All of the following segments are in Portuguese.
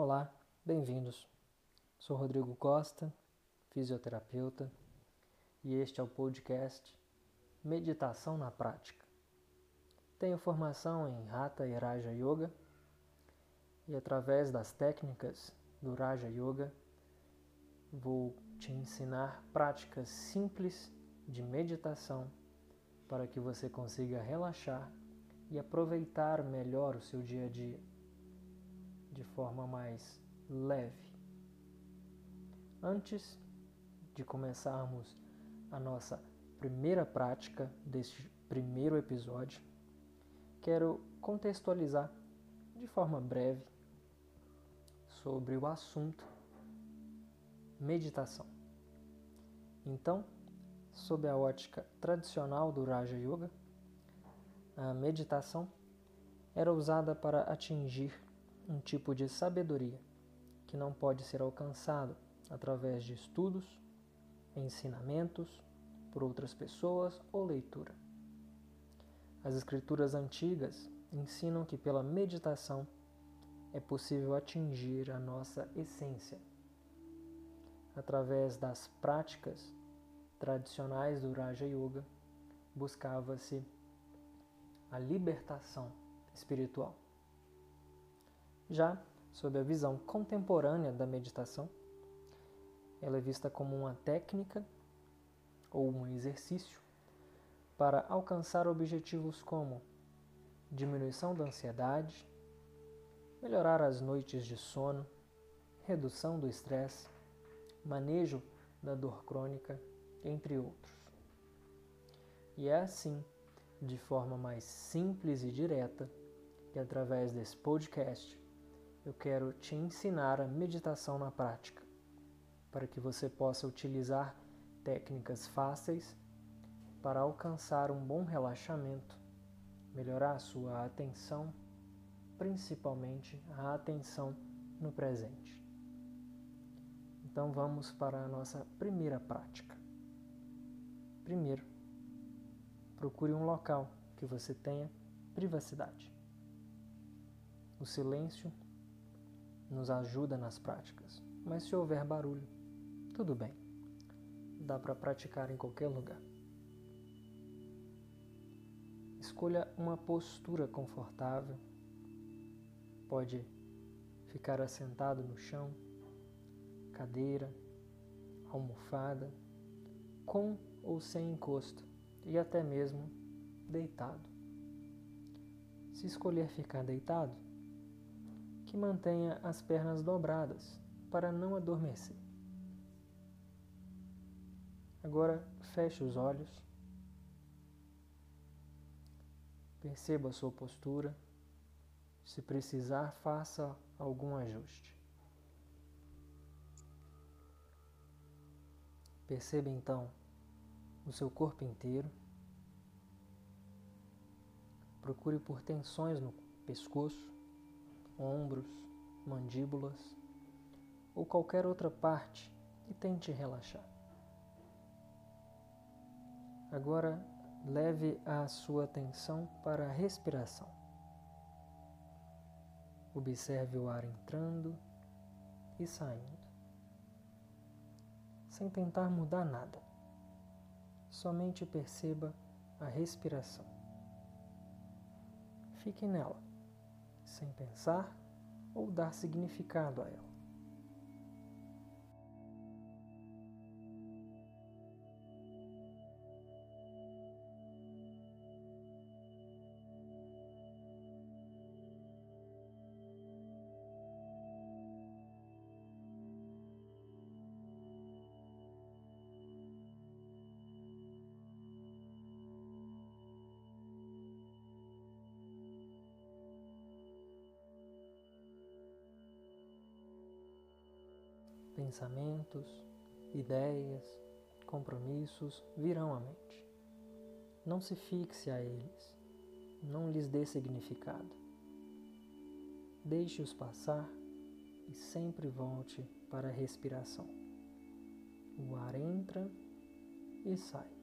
Olá, bem-vindos. Sou Rodrigo Costa, fisioterapeuta, e este é o podcast Meditação na Prática. Tenho formação em Hatha e Raja Yoga e, através das técnicas do Raja Yoga, vou te ensinar práticas simples de meditação para que você consiga relaxar e aproveitar melhor o seu dia a dia de forma mais leve. Antes de começarmos a nossa primeira prática deste primeiro episódio, quero contextualizar de forma breve sobre o assunto meditação. Então, sob a ótica tradicional do Raja Yoga, a meditação era usada para atingir um tipo de sabedoria que não pode ser alcançado através de estudos, ensinamentos por outras pessoas ou leitura. As escrituras antigas ensinam que pela meditação é possível atingir a nossa essência. Através das práticas tradicionais do Raja Yoga, buscava-se a libertação espiritual. Já sob a visão contemporânea da meditação, ela é vista como uma técnica ou um exercício para alcançar objetivos como diminuição da ansiedade, melhorar as noites de sono, redução do estresse, manejo da dor crônica, entre outros. E é assim, de forma mais simples e direta, que através desse podcast eu quero te ensinar a meditação na prática, para que você possa utilizar técnicas fáceis para alcançar um bom relaxamento, melhorar a sua atenção, principalmente a atenção no presente. Então vamos para a nossa primeira prática. Primeiro, procure um local que você tenha privacidade. O silêncio nos ajuda nas práticas, mas se houver barulho, tudo bem. Dá para praticar em qualquer lugar. Escolha uma postura confortável. Pode ficar assentado no chão, cadeira, almofada, com ou sem encosto e até mesmo deitado. Se escolher ficar deitado, que mantenha as pernas dobradas para não adormecer. Agora feche os olhos. Perceba a sua postura. Se precisar, faça algum ajuste. Perceba então o seu corpo inteiro. Procure por tensões no pescoço, ombros, mandíbulas ou qualquer outra parte e tente relaxar. Agora leve a sua atenção para a respiração. Observe o ar entrando e saindo, sem tentar mudar nada. Somente perceba a respiração. Fique nela, sem pensar ou dar significado a ela. Pensamentos, ideias, compromissos virão à mente. Não se fixe a eles, não lhes dê significado. Deixe-os passar e sempre volte para a respiração. O ar entra e sai.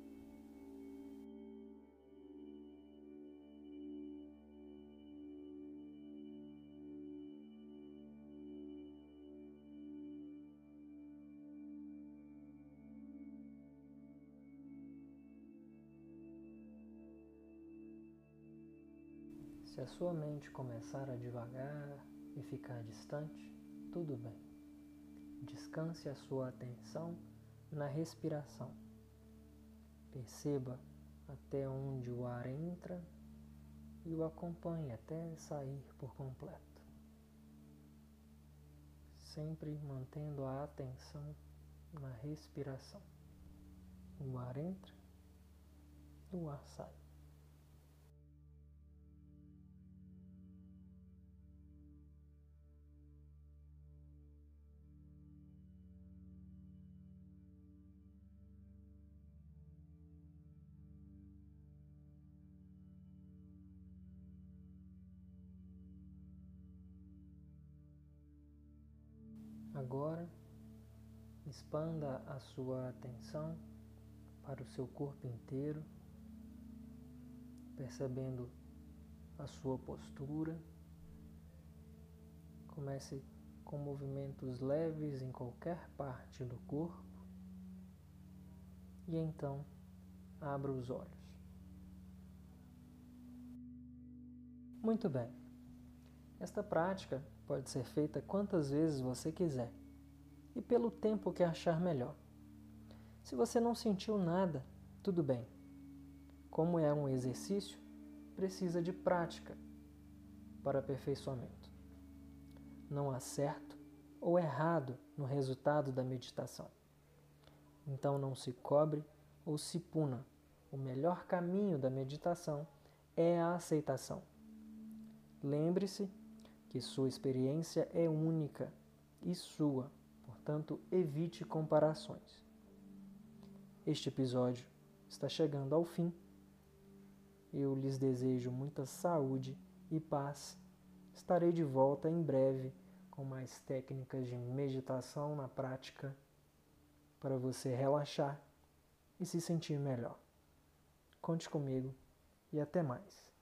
Se a sua mente começar a divagar e ficar distante, tudo bem. Descanse a sua atenção na respiração. Perceba até onde o ar entra e o acompanhe até sair por completo. Sempre mantendo a atenção na respiração. O ar entra e o ar sai. Agora, expanda a sua atenção para o seu corpo inteiro, percebendo a sua postura. Comece com movimentos leves em qualquer parte do corpo e então abra os olhos. Muito bem, esta prática pode ser feita quantas vezes você quiser e pelo tempo que achar melhor. Se você não sentiu nada, tudo bem. Como é um exercício, precisa de prática para aperfeiçoamento. Não há certo ou errado no resultado da meditação. Então não se cobre ou se puna. O melhor caminho da meditação é a aceitação. Lembre-se que sua experiência é única e sua, portanto, evite comparações. Este episódio está chegando ao fim. Eu lhes desejo muita saúde e paz. Estarei de volta em breve com mais técnicas de meditação na prática para você relaxar e se sentir melhor. Conte comigo e até mais.